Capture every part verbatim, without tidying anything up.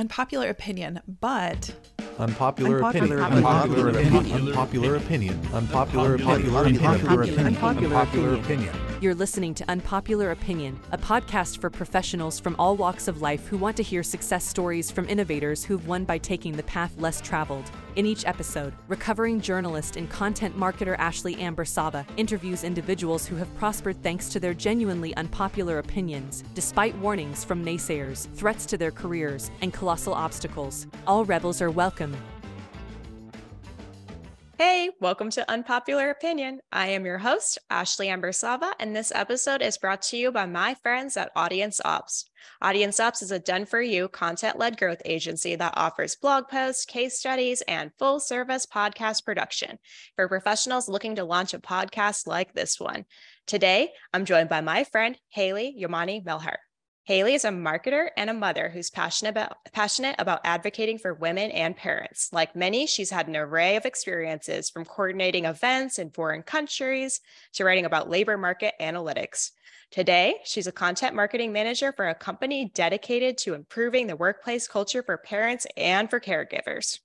Unpopular opinion, but... Unpopular opinion. Unpopular opinion. Unpopular opinion. Unpopular opinion. Unpopular opinion. You're listening to Unpopular Opinion, a podcast for professionals from all walks of life who want to hear success stories from innovators who've won by taking the path less traveled. In each episode, recovering journalist and content marketer Ashley Ambersava interviews individuals who have prospered thanks to their genuinely unpopular opinions, despite warnings from naysayers, threats to their careers, and colossal obstacles. All rebels are welcome. Hey, welcome to Unpopular Opinion. I am your host, Ashley Ambersava, and this episode is brought to you by my friends at Audience Ops. Audience Ops is a done-for-you content-led growth agency that offers blog posts, case studies, and full-service podcast production for professionals looking to launch a podcast like this one. Today, I'm joined by my friend, Haley Yamane Melhart. Haley is a marketer and a mother who's passionate about, passionate about advocating for women and parents. Like many, she's had an array of experiences, from coordinating events in foreign countries to writing about labor market analytics. Today, she's a content marketing manager for a company dedicated to improving the workplace culture for parents and for caregivers.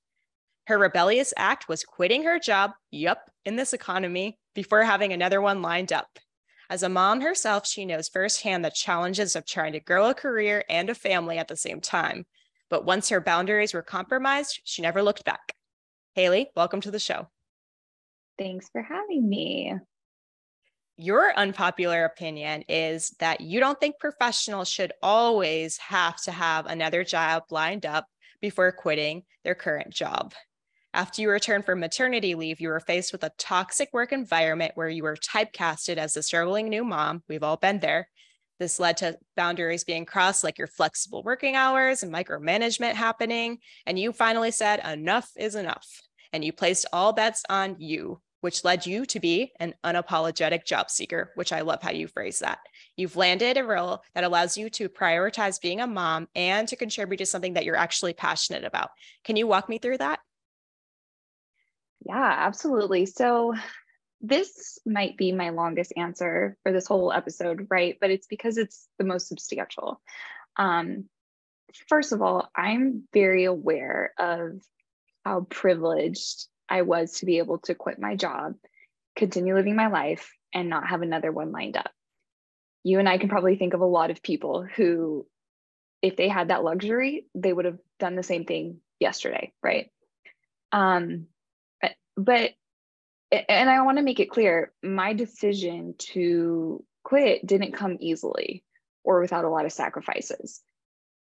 Her rebellious act was quitting her job, yup, in this economy, before having another one lined up. As a mom herself, she knows firsthand the challenges of trying to grow a career and a family at the same time. But once her boundaries were compromised, she never looked back. Haley, welcome to the show. Thanks for having me. Your unpopular opinion is that you don't think professionals should always have to have another job lined up before quitting their current job. After you returned from maternity leave, you were faced with a toxic work environment where you were typecasted as a struggling new mom. We've all been there. This led to boundaries being crossed, like your flexible working hours and micromanagement happening. And you finally said, enough is enough. And you placed all bets on you, which led you to be an unapologetic job seeker, which I love how you phrase that. You've landed a role that allows you to prioritize being a mom and to contribute to something that you're actually passionate about. Can you walk me through that? Yeah, absolutely. So this might be my longest answer for this whole episode, right? But it's because it's the most substantial. Um, first of all, I'm very aware of how privileged I was to be able to quit my job, continue living my life, and not have another one lined up. You and I can probably think of a lot of people who, if they had that luxury, they would have done the same thing yesterday, right? Um, But, and I want to make it clear, my decision to quit didn't come easily or without a lot of sacrifices.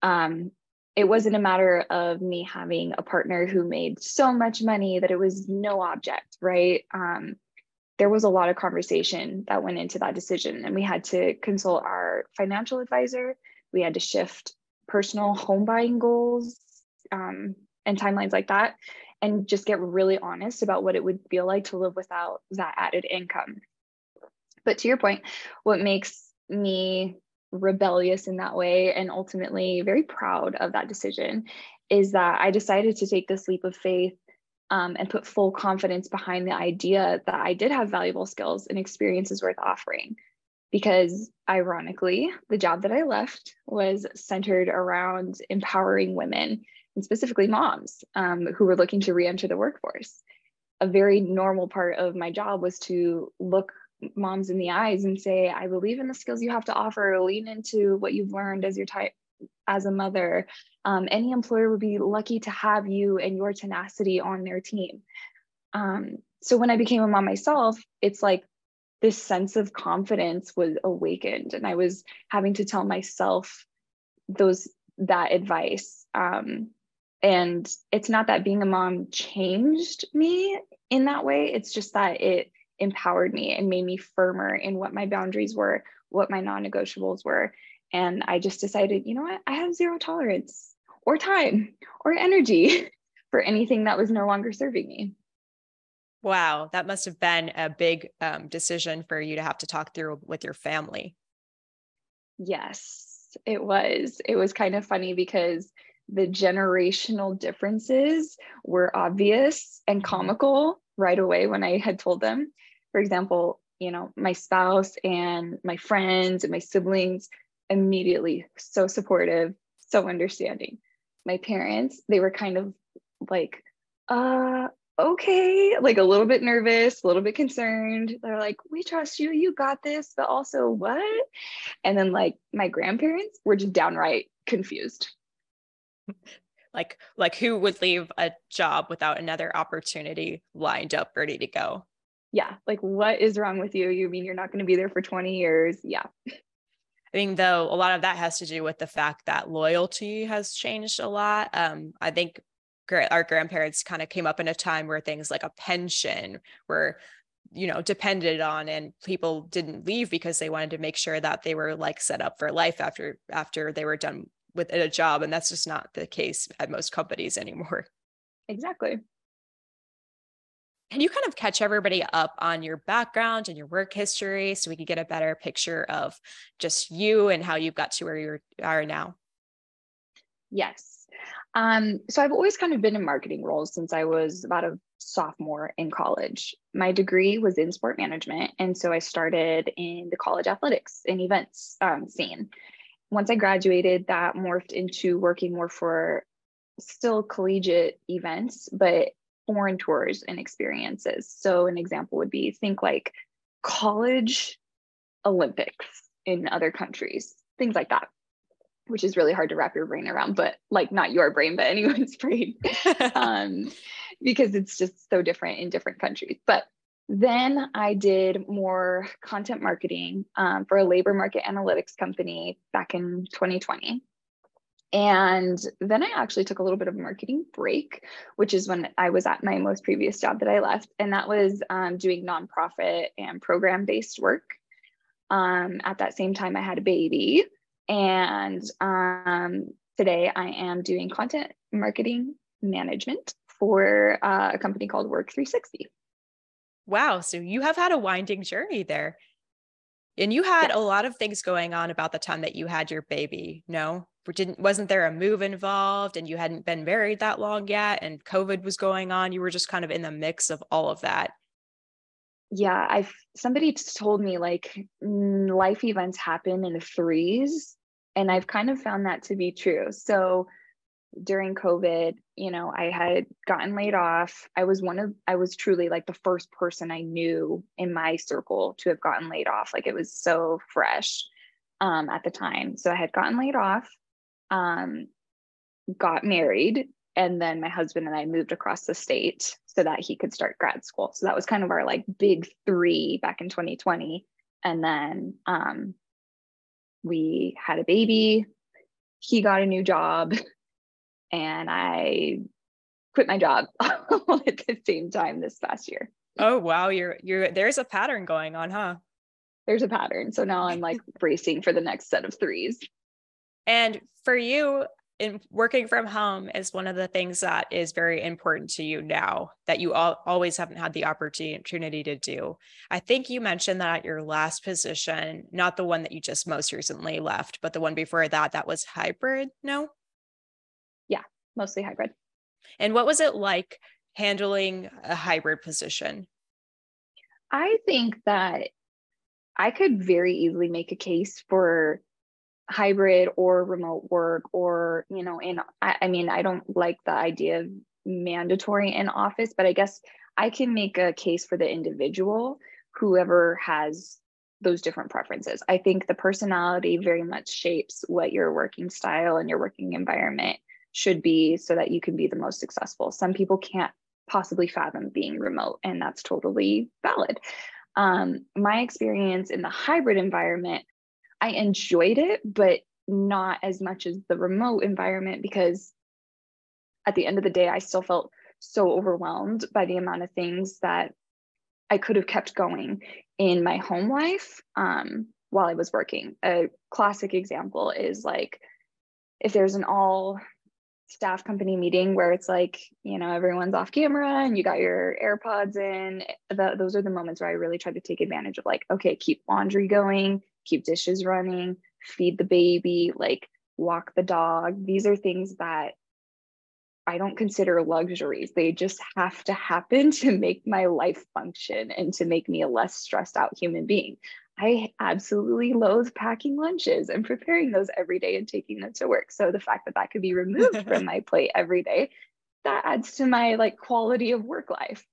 Um, it wasn't a matter of me having a partner who made so much money that it was no object, right? Um, there was a lot of conversation that went into that decision, and we had to consult our financial advisor. We had to shift personal home buying goals um, and timelines like that, and just get really honest about what it would feel like to live without that added income. But to your point, what makes me rebellious in that way and ultimately very proud of that decision is that I decided to take this leap of faith um, and put full confidence behind the idea that I did have valuable skills and experiences worth offering. Because ironically, the job that I left was centered around empowering women, and specifically moms um, who were looking to re-enter the workforce. A very normal part of my job was to look moms in the eyes and say, I believe in the skills you have to offer, lean into what you've learned as your type, as a mother. Um, any employer would be lucky to have you and your tenacity on their team. Um, so when I became a mom myself, it's like this sense of confidence was awakened, and I was having to tell myself those that advice. Um, And it's not that being a mom changed me in that way. It's just that it empowered me and made me firmer in what my boundaries were, what my non-negotiables were. And I just decided, you know what? I have zero tolerance or time or energy for anything that was no longer serving me. Wow. That must have been a big um, decision for you to have to talk through with your family. Yes, it was. It was kind of funny because the generational differences were obvious and comical right away when I had told them. For example, you know, my spouse and my friends and my siblings immediately so supportive, so understanding. my parents, they were kind of like, uh, okay, like a little bit nervous, a little bit concerned. They're like, we trust you, you got this, but also what? And then like my grandparents were just downright confused. Like, like who would leave a job without another opportunity lined up, ready to go? Yeah. Like, what is wrong with you? You mean you're not going to be there for twenty years? Yeah. I think though, a lot of that has to do with the fact that loyalty has changed a lot. Um, I think our grandparents kind of came up in a time where things like a pension were, you know, depended on, and people didn't leave because they wanted to make sure that they were like set up for life after, after they were done with a job. And that's just not the case at most companies anymore. Exactly. Can you kind of catch everybody up on your background and your work history so we can get a better picture of just you and how you got to where you are now? Yes. Um, so I've always kind of been in marketing roles since I was about a sophomore in college. My degree was in sport management. And so I started in the college athletics and events um, scene. Once I graduated, that morphed into working more for still collegiate events, but foreign tours and experiences. So an example would be, think like college Olympics in other countries, things like that, which is really hard to wrap your brain around, but like not your brain, but anyone's brain, um, because it's just so different in different countries. But then I did more content marketing um, for a labor market analytics company back in twenty twenty. And then I actually took a little bit of a marketing break, which is when I was at my most previous job that I left. And that was um, doing nonprofit and program-based work. Um, at that same time, I had a baby. And um, today I am doing content marketing management for uh, a company called Work three sixty. Wow. So you have had a winding journey there. And you had yeah. a lot of things going on about the time that you had your baby, no? Didn't, wasn't there a move involved, and you hadn't been married that long yet, and COVID was going on? You were just kind of in the mix of all of that. Yeah. I've, somebody told me like life events happen in the threes, and I've kind of found that to be true. So during COVID, you know, I had gotten laid off. I was one of, I was truly like the first person I knew in my circle to have gotten laid off. Like it was so fresh um, at the time. So I had gotten laid off, um, got married, and then my husband and I moved across the state so that he could start grad school. So that was kind of our like big three back in twenty twenty. And then um, we had a baby, he got a new job, and I quit my job all at the same time this past year. Oh, wow. You're, you're, there's a pattern going on, huh? There's a pattern. So now I'm like bracing for the next set of threes. And for you, in working from home is one of the things that is very important to you now that you all, always haven't had the opportunity to do. I think you mentioned that at your last position, not the one that you just most recently left, but the one before that, that was hybrid, no? Yeah, mostly hybrid. And what was it like handling a hybrid position? I think that I could very easily make a case for hybrid or remote work, or, you know, in, I, I mean, I don't like the idea of mandatory in office, but I guess I can make a case for the individual, whoever has those different preferences. I think the personality very much shapes what your working style and your working environment should be so that you can be the most successful. Some people can't possibly fathom being remote, and that's totally valid. Um, my experience in the hybrid environment, I enjoyed it, but not as much as the remote environment, because at the end of the day, I still felt so overwhelmed by the amount of things that I could have kept going in my home life um, while I was working. A classic example is like, if there's an all staff company meeting where it's like, you know, everyone's off camera and you got your AirPods in, the, those are the moments where I really tried to take advantage of like, okay, keep laundry going, keep dishes running, feed the baby, like walk the dog. These are things that I don't consider luxuries. They just have to happen to make my life function and to make me a less stressed out human being. I absolutely loathe packing lunches and preparing those every day and taking them to work. So the fact that that could be removed from my plate every day, that adds to my like quality of work life.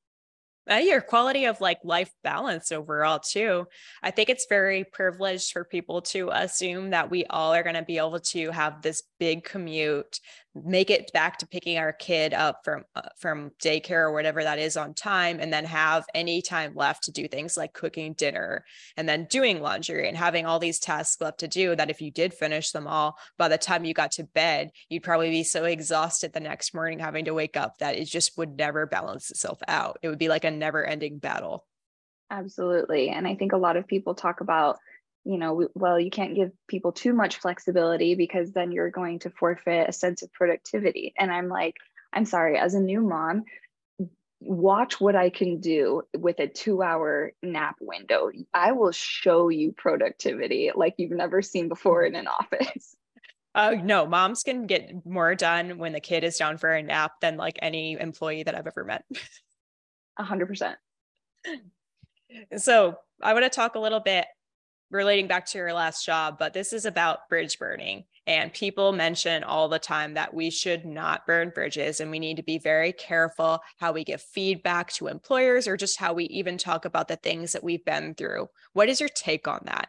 Your quality of like life balance overall too. I think it's very privileged for people to assume that we all are going to be able to have this big commute, make it back to picking our kid up from, uh, from daycare or whatever that is on time, and then have any time left to do things like cooking dinner and then doing laundry and having all these tasks left to do that if you did finish them all, by the time you got to bed, you'd probably be so exhausted the next morning having to wake up that it just would never balance itself out. It would be like a never-ending battle. Absolutely. And I think a lot of people talk about, you know, well, you can't give people too much flexibility because then you're going to forfeit a sense of productivity. And I'm like, I'm sorry, as a new mom, watch what I can do with a two hour nap window. I will show you productivity like you've never seen before in an office. Oh, uh, no, moms can get more done when the kid is down for a nap than like any employee that I've ever met. A hundred percent. So I want to talk a little bit relating back to your last job, but this is about bridge burning. And people mention all the time that we should not burn bridges and we need to be very careful how we give feedback to employers or just how we even talk about the things that we've been through. What is your take on that?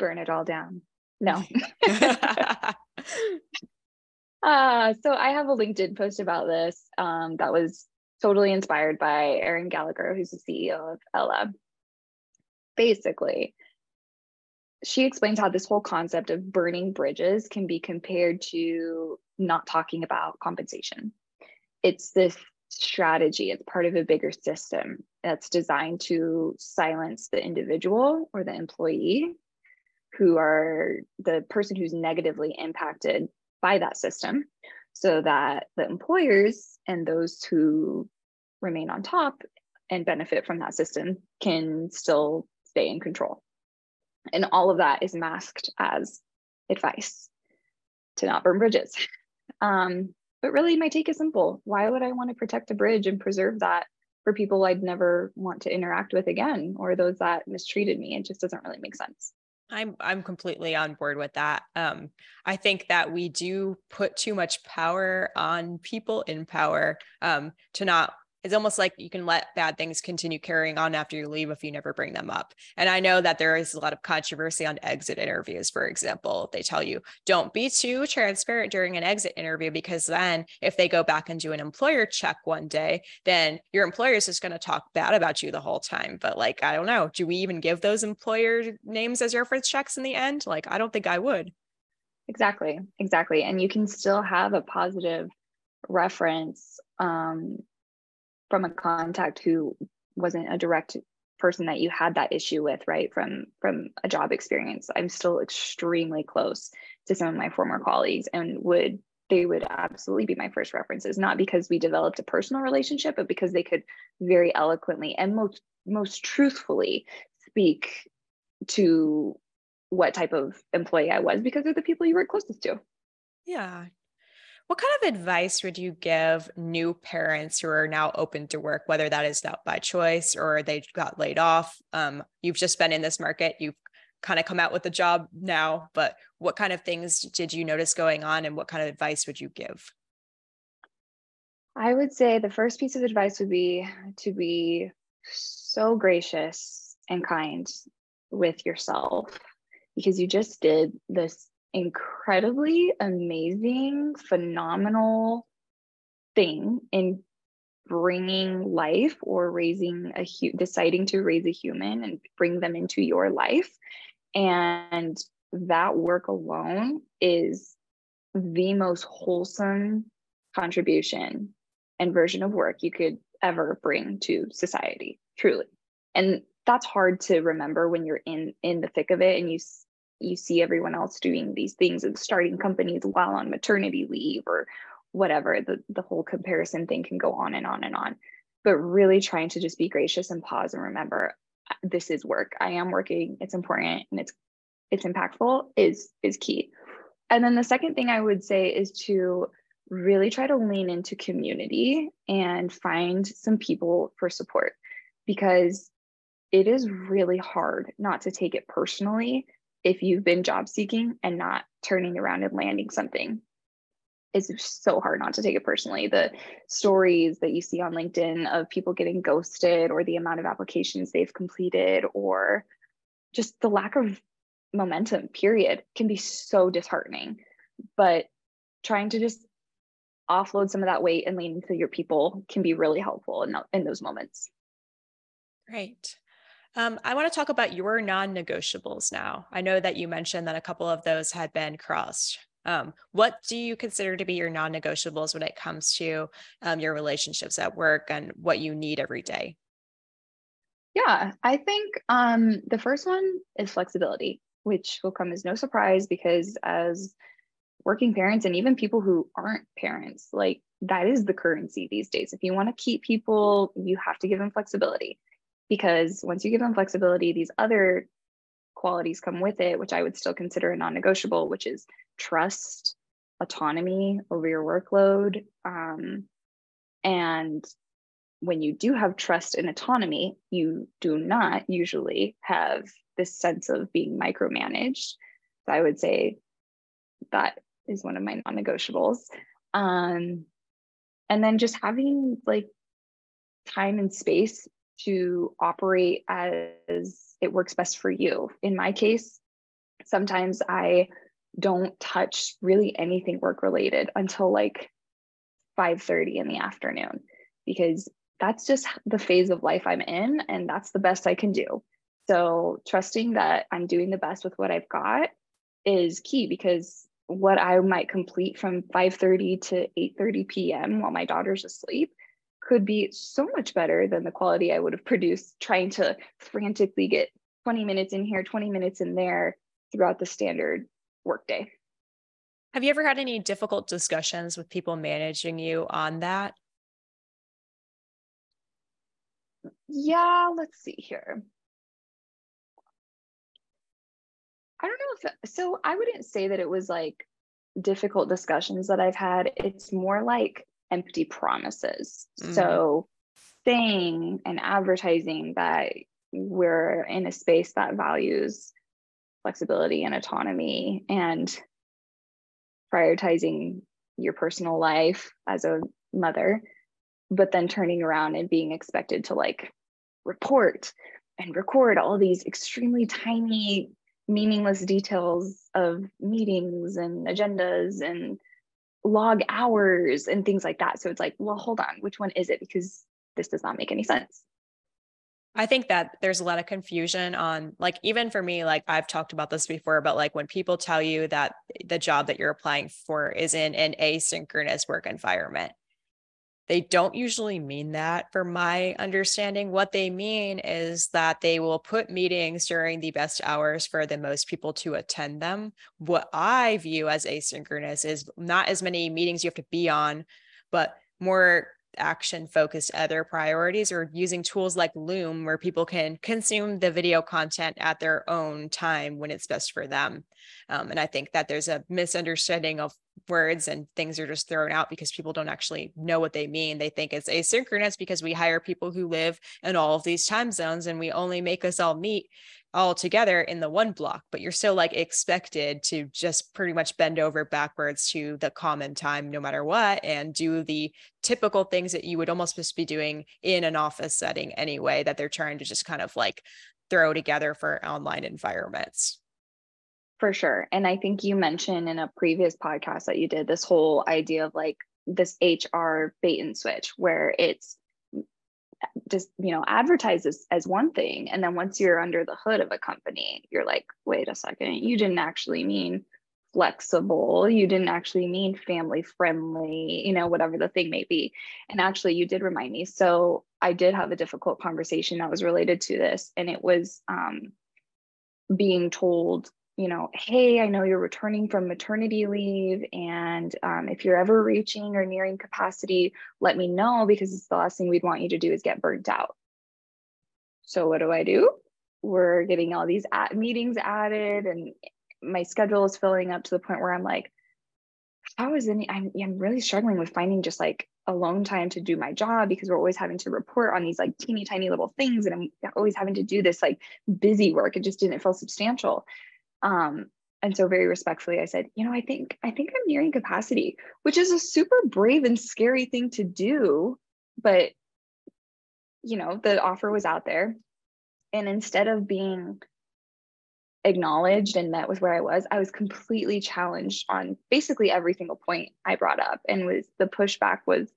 Burn it all down. No. uh, so I have a LinkedIn post about this. Um, that was totally inspired by Aaron Gallagher, who's the C E O of Ella. Basically, she explains how this whole concept of burning bridges can be compared to not talking about compensation. It's this strategy, it's part of a bigger system that's designed to silence the individual or the employee who are the person who's negatively impacted by that system, so that the employers and those who remain on top and benefit from that system can still stay in control. And all of that is masked as advice to not burn bridges. Um, but really, my take is simple. Why would I want to protect a bridge and preserve that for people I'd never want to interact with again, or those that mistreated me? It just doesn't really make sense. I'm I'm completely on board with that. Um, I think that we do put too much power on people in power um, to not. It's almost like you can let bad things continue carrying on after you leave if you never bring them up. And I know that there is a lot of controversy on exit interviews, for example. They tell you, don't be too transparent during an exit interview, because then if they go back and do an employer check one day, then your employer is just going to talk bad about you the whole time. But like, I don't know, do we even give those employer names as reference checks in the end? Like, I don't think I would. Exactly, exactly. And you can still have a positive reference um, from a contact who wasn't a direct person that you had that issue with, right? From, from a job experience. I'm still extremely close to some of my former colleagues and would, they would absolutely be my first references, not because we developed a personal relationship, but because they could very eloquently and most, most truthfully speak to what type of employee I was because of the people you were closest to. Yeah. What kind of advice would you give new parents who are now open to work, whether that is not by choice or they got laid off? Um, you've just been in this market, you've kind of come out with a job now, but what kind of things did you notice going on and what kind of advice would you give? I would say the first piece of advice would be to be so gracious and kind with yourself, because you just did this incredibly amazing, phenomenal thing in bringing life or raising a hu- deciding to raise a human and bring them into your life. And that work alone is the most wholesome contribution and version of work you could ever bring to society, truly. And that's hard to remember when you're in, in the thick of it and you You see everyone else doing these things and starting companies while on maternity leave or whatever. The, the whole comparison thing can go on and on and on. But really trying to just be gracious and pause and remember, this is work. I am working. It's important and it's it's impactful is is key. And then the second thing I would say is to really try to lean into community and find some people for support, because it is really hard not to take it personally if you've been job seeking and not turning around and landing something. It's so hard not to take it personally. The stories that you see on LinkedIn of people getting ghosted, or the amount of applications they've completed, or just the lack of momentum, period, can be so disheartening. But trying to just offload some of that weight and lean into your people can be really helpful in, in those moments. Great. Um, I want to talk about your non-negotiables now. I know that you mentioned that a couple of those had been crossed. Um, what do you consider to be your non-negotiables when it comes to um, your relationships at work and what you need every day? Yeah, I think um, the first one is flexibility, which will come as no surprise, because as working parents and even people who aren't parents, like, that is the currency these days. If you want to keep people, you have to give them flexibility, because once you give them flexibility, these other qualities come with it, which I would still consider a non-negotiable, which is trust, autonomy over your workload. Um, and when you do have trust and autonomy, you do not usually have this sense of being micromanaged. So I would say that is one of my non-negotiables. Um, and then just having like time and space to operate as it works best for you. In my case, sometimes I don't touch really anything work-related until like five thirty in the afternoon, because that's just the phase of life I'm in, and that's the best I can do. So trusting that I'm doing the best with what I've got is key, because what I might complete from five thirty to eight thirty p.m. while my daughter's asleep could be so much better than the quality I would have produced trying to frantically get twenty minutes in here, twenty minutes in there throughout the standard workday. Have you ever had any difficult discussions with people managing you on that? Yeah, let's see here. I don't know if that, so I wouldn't say that it was like difficult discussions that I've had. It's more like empty promises. Mm. So saying and advertising that we're in a space that values flexibility and autonomy and prioritizing your personal life as a mother, but then turning around and being expected to like report and record all these extremely tiny meaningless details of meetings and agendas and log hours and things like that. So it's like, well, hold on, which one is it? Because this does not make any sense. I think that there's a lot of confusion on, like, even for me, like I've talked about this before, but like when people tell you that the job that you're applying for is in an asynchronous work environment, they don't usually mean that, from my understanding. What they mean is that they will put meetings during the best hours for the most people to attend them. What I view as asynchronous is not as many meetings you have to be on, but more action-focused other priorities, or using tools like Loom where people can consume the video content at their own time when it's best for them. Um, and I think that there's a misunderstanding of words, and things are just thrown out because people don't actually know what they mean. They think it's asynchronous because we hire people who live in all of these time zones and we only make us all meet all together in the one block, but you're still like expected to just pretty much bend over backwards to the common time no matter what, and do the typical things that you would almost just be doing in an office setting anyway, that they're trying to just kind of like throw together for online environments. For sure. And I think you mentioned in a previous podcast that you did this whole idea of like this H R bait and switch, where it's just, you know, advertises as one thing. And then once you're under the hood of a company, you're like, wait a second, you didn't actually mean flexible. You didn't actually mean family friendly, you know, whatever the thing may be. And actually you did remind me. So I did have a difficult conversation that was related to this. And it was um, being told, you know, hey, I know you're returning from maternity leave, and um, if you're ever reaching or nearing capacity, let me know, because it's the last thing we'd want you to do is get burnt out. So what do I do? We're getting all these ad- meetings added, and my schedule is filling up to the point where I'm like, how is any, I'm, I'm really struggling with finding just like alone time to do my job, because we're always having to report on these like teeny tiny little things. And I'm always having to do this like busy work. It just didn't feel substantial. Um, and so very respectfully, I said, you know, I think, I think I'm nearing capacity, which is a super brave and scary thing to do. But, you know, the offer was out there. And instead of being acknowledged and met with where I was, I was completely challenged on basically every single point I brought up, and was the pushback was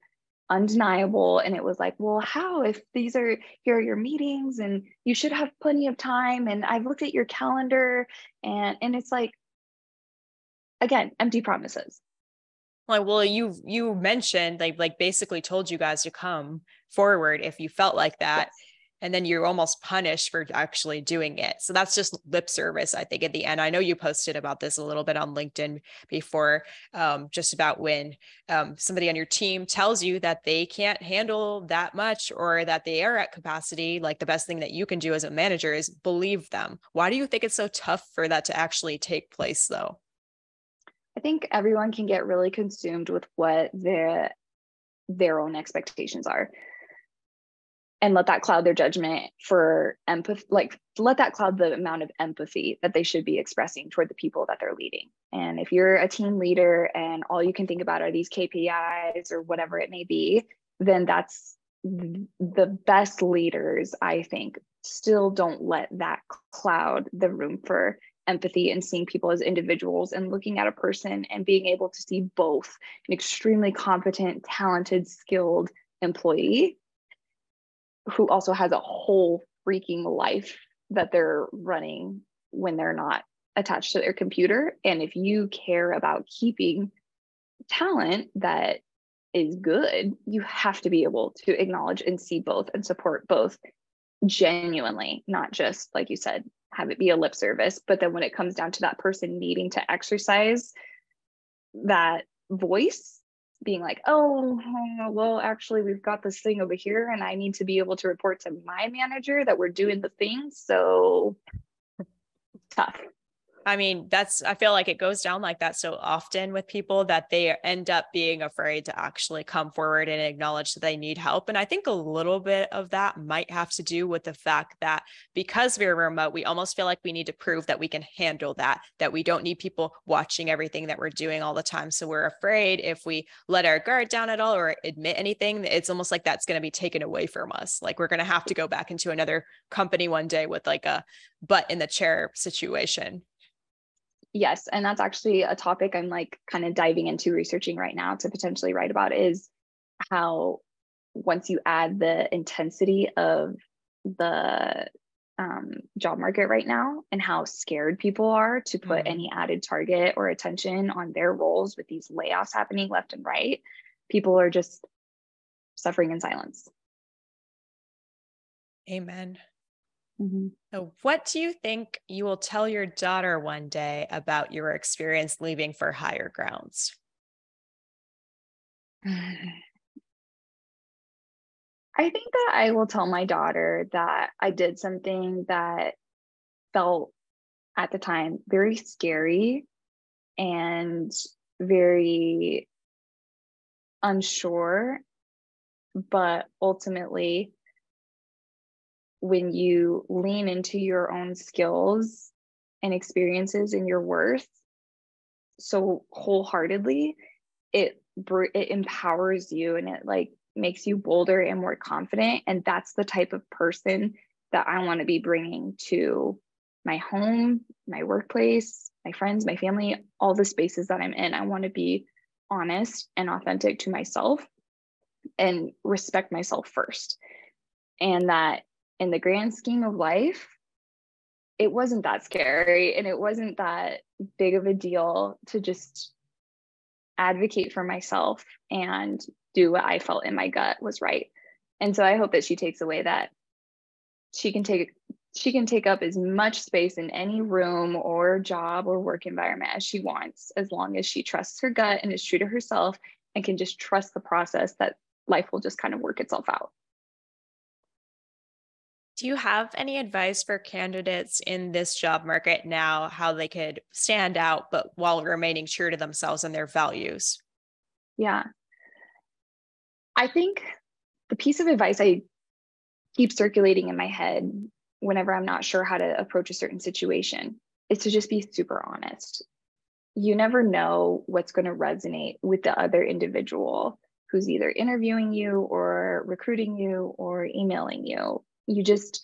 undeniable. And it was like, well, how, if these are, here are your meetings and you should have plenty of time, and I've looked at your calendar, and and it's like, again, empty promises. Like, well, you, you mentioned they like basically told you guys to come forward if you felt like that. Yes. And then you're almost punished for actually doing it. So that's just lip service, I think, at the end. I know you posted about this a little bit on LinkedIn before, um, just about when um, somebody on your team tells you that they can't handle that much or that they are at capacity, like the best thing that you can do as a manager is believe them. Why do you think it's so tough for that to actually take place, though? I think everyone can get really consumed with what their, their own expectations are, and let that cloud their judgment for empathy, like let that cloud the amount of empathy that they should be expressing toward the people that they're leading. And if you're a team leader and all you can think about are these K P Is or whatever it may be, then that's the best leaders, I think, still don't let that cloud the room for empathy and seeing people as individuals and looking at a person and being able to see both an extremely competent, talented, skilled employee who also has a whole freaking life that they're running when they're not attached to their computer. And if you care about keeping talent that is good, you have to be able to acknowledge and see both and support both genuinely, not just, like you said, have it be a lip service. But then when it comes down to that person needing to exercise that voice, being like, oh, well, actually, we've got this thing over here, and I need to be able to report to my manager that we're doing the thing. So tough. I mean, that's, I feel like it goes down like that so often with people that they end up being afraid to actually come forward and acknowledge that they need help. And I think a little bit of that might have to do with the fact that because we're remote, we almost feel like we need to prove that we can handle that, that we don't need people watching everything that we're doing all the time. So we're afraid if we let our guard down at all or admit anything, it's almost like that's going to be taken away from us. Like we're going to have to go back into another company one day with like a butt in the chair situation. Yes. And that's actually a topic I'm like kind of diving into researching right now to potentially write about, is how once you add the intensity of the um, job market right now and how scared people are to put mm-hmm. any added target or attention on their roles with these layoffs happening left and right, people are just suffering in silence. Amen. Mm-hmm. So what do you think you will tell your daughter one day about your experience leaving for higher grounds? I think that I will tell my daughter that I did something that felt at the time very scary and very unsure, but ultimately, when you lean into your own skills and experiences and your worth so wholeheartedly, it it empowers you, and it like makes you bolder and more confident. And that's the type of person that I want to be bringing to my home, my workplace, my friends, my family, all the spaces that I'm in. I want to be honest and authentic to myself and respect myself first. And that in the grand scheme of life, it wasn't that scary, and it wasn't that big of a deal to just advocate for myself and do what I felt in my gut was right. And so I hope that she takes away that she can take she can take up as much space in any room or job or work environment as she wants, as long as she trusts her gut and is true to herself and can just trust the process that life will just kind of work itself out. Do you have any advice for candidates in this job market now, how they could stand out, but while remaining true to themselves and their values? Yeah. I think the piece of advice I keep circulating in my head whenever I'm not sure how to approach a certain situation is to just be super honest. You never know what's going to resonate with the other individual who's either interviewing you or recruiting you or emailing you. You just,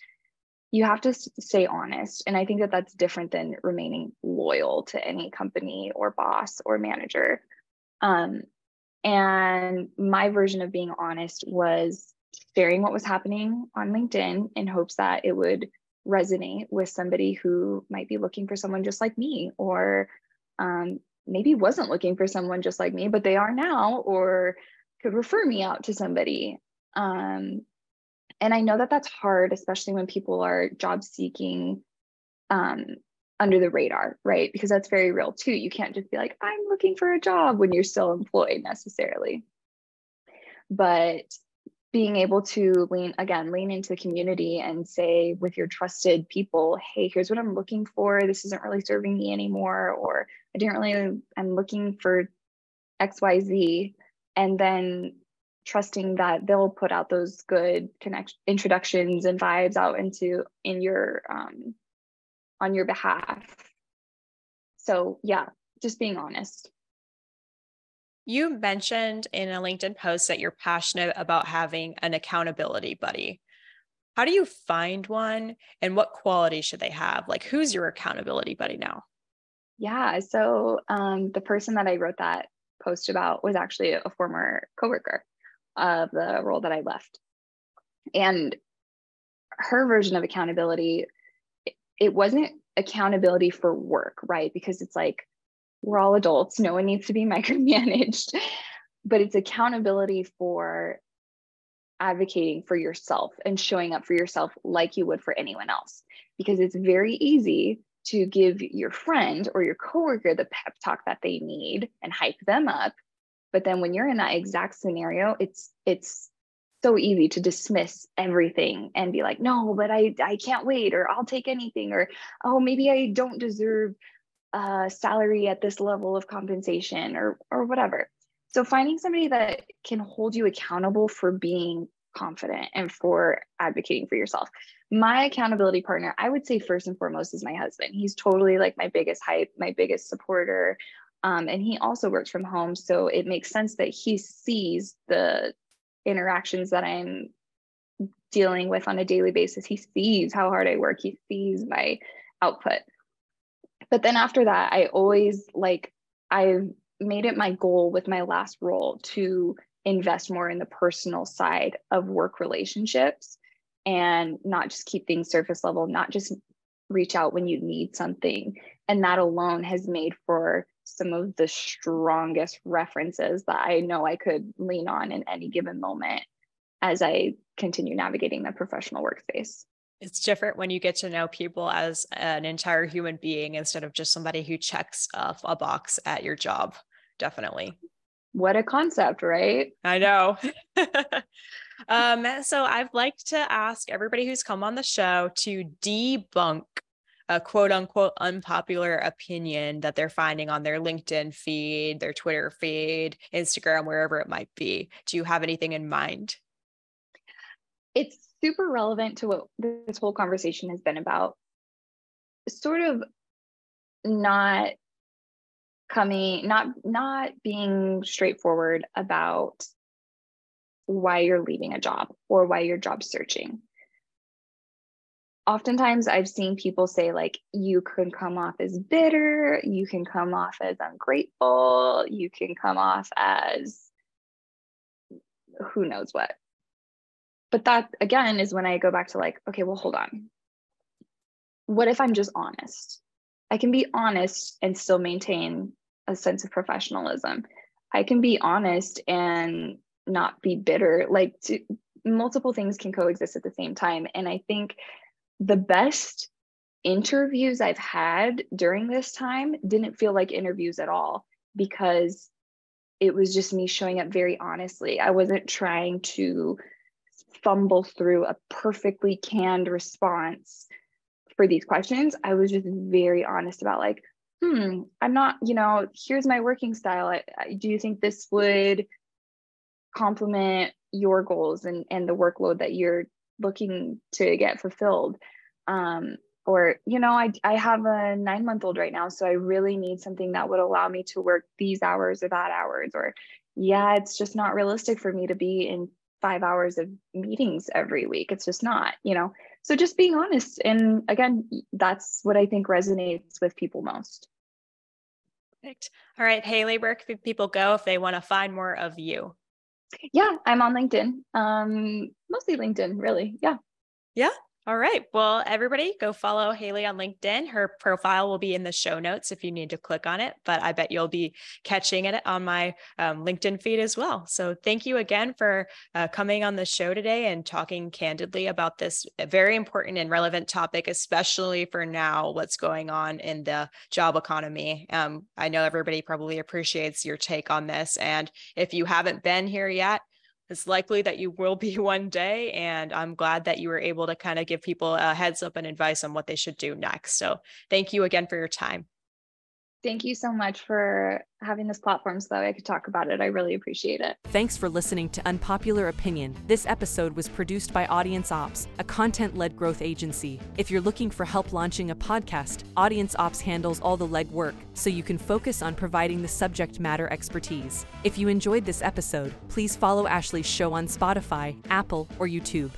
you have to stay honest. And I think that that's different than remaining loyal to any company or boss or manager. Um, and my version of being honest was sharing what was happening on LinkedIn in hopes that it would resonate with somebody who might be looking for someone just like me, or um, maybe wasn't looking for someone just like me, but they are now, or could refer me out to somebody. Um, And I know that that's hard, especially when people are job seeking um, under the radar, right? Because that's very real too. You can't just be like, I'm looking for a job when you're still employed necessarily. But being able to lean, again, lean into the community and say with your trusted people, hey, here's what I'm looking for. This isn't really serving me anymore. Or I didn't really, I'm looking for X Y Z. And then trusting that they'll put out those good connect introductions and vibes out into in your um on your behalf. So yeah, just being honest. You mentioned in a LinkedIn post that you're passionate about having an accountability buddy. How do you find one, and what quality should they have? Like, who's your accountability buddy now? Yeah, so um the person that I wrote that post about was actually a former coworker of the role that I left. And her version of accountability, it wasn't accountability for work, right? Because it's like, we're all adults, no one needs to be micromanaged, but it's accountability for advocating for yourself and showing up for yourself like you would for anyone else. Because it's very easy to give your friend or your coworker the pep talk that they need and hype them up. But then when you're in that exact scenario, it's it's so easy to dismiss everything and be like, no, but I, I can't wait, or I'll take anything, or, oh, maybe I don't deserve a salary at this level of compensation, or or whatever. So finding somebody that can hold you accountable for being confident and for advocating for yourself. My accountability partner, I would say first and foremost, is my husband. He's totally like my biggest hype, my biggest supporter. Um, and he also works from home. So it makes sense that he sees the interactions that I'm dealing with on a daily basis. He sees how hard I work. He sees my output. But then after that, I always like, I've made it my goal with my last role to invest more in the personal side of work relationships and not just keep things surface level, not just reach out when you need something. And that alone has made for some of the strongest references that I know I could lean on in any given moment as I continue navigating the professional workspace. It's different when you get to know people as an entire human being instead of just somebody who checks off a box at your job. Definitely. What a concept, right? I know. um, so I'd like to ask everybody who's come on the show to debunk a quote unquote unpopular opinion that they're finding on their LinkedIn feed, their Twitter feed, Instagram, wherever it might be. Do you have anything in mind? It's super relevant to what this whole conversation has been about. Sort of not coming, not, not being straightforward about why you're leaving a job or why you're job searching. Oftentimes I've seen people say like, you can come off as bitter, you can come off as ungrateful, you can come off as who knows what. But that again is when I go back to like, okay, well, hold on. What if I'm just honest? I can be honest and still maintain a sense of professionalism. I can be honest and not be bitter. Like to, multiple things can coexist at the same time. And I think the best interviews I've had during this time didn't feel like interviews at all, because it was just me showing up very honestly. I wasn't trying to fumble through a perfectly canned response for these questions. I was just very honest about like, hmm, I'm not, you know, here's my working style. I, I, do you think this would complement your goals and, and the workload that you're looking to get fulfilled? Um, or, you know, I, I have a nine month old right now, so I really need something that would allow me to work these hours or that hours. Or, yeah, it's just not realistic for me to be in five hours of meetings every week. It's just not, you know, so just being honest. And again, that's what I think resonates with people most. Perfect. All right, Haley, where can people go if they want to find more of you? Yeah, I'm on LinkedIn. Um, mostly LinkedIn, really. Yeah. Yeah. All right. Well, everybody go follow Haley on LinkedIn. Her profile will be in the show notes if you need to click on it, but I bet you'll be catching it on my um, LinkedIn feed as well. So thank you again for uh, coming on the show today and talking candidly about this very important and relevant topic, especially for now, what's going on in the job economy. Um, I know everybody probably appreciates your take on this. And if you haven't been here yet, it's likely that you will be one day, and I'm glad that you were able to kind of give people a heads up and advice on what they should do next. So thank you again for your time. Thank you so much for having this platform so that I could talk about it. I really appreciate it. Thanks for listening to Unpopular Opinion. This episode was produced by Audience Ops, a content-led growth agency. If you're looking for help launching a podcast, Audience Ops handles all the legwork, so you can focus on providing the subject matter expertise. If you enjoyed this episode, please follow Ashley's show on Spotify, Apple, or YouTube.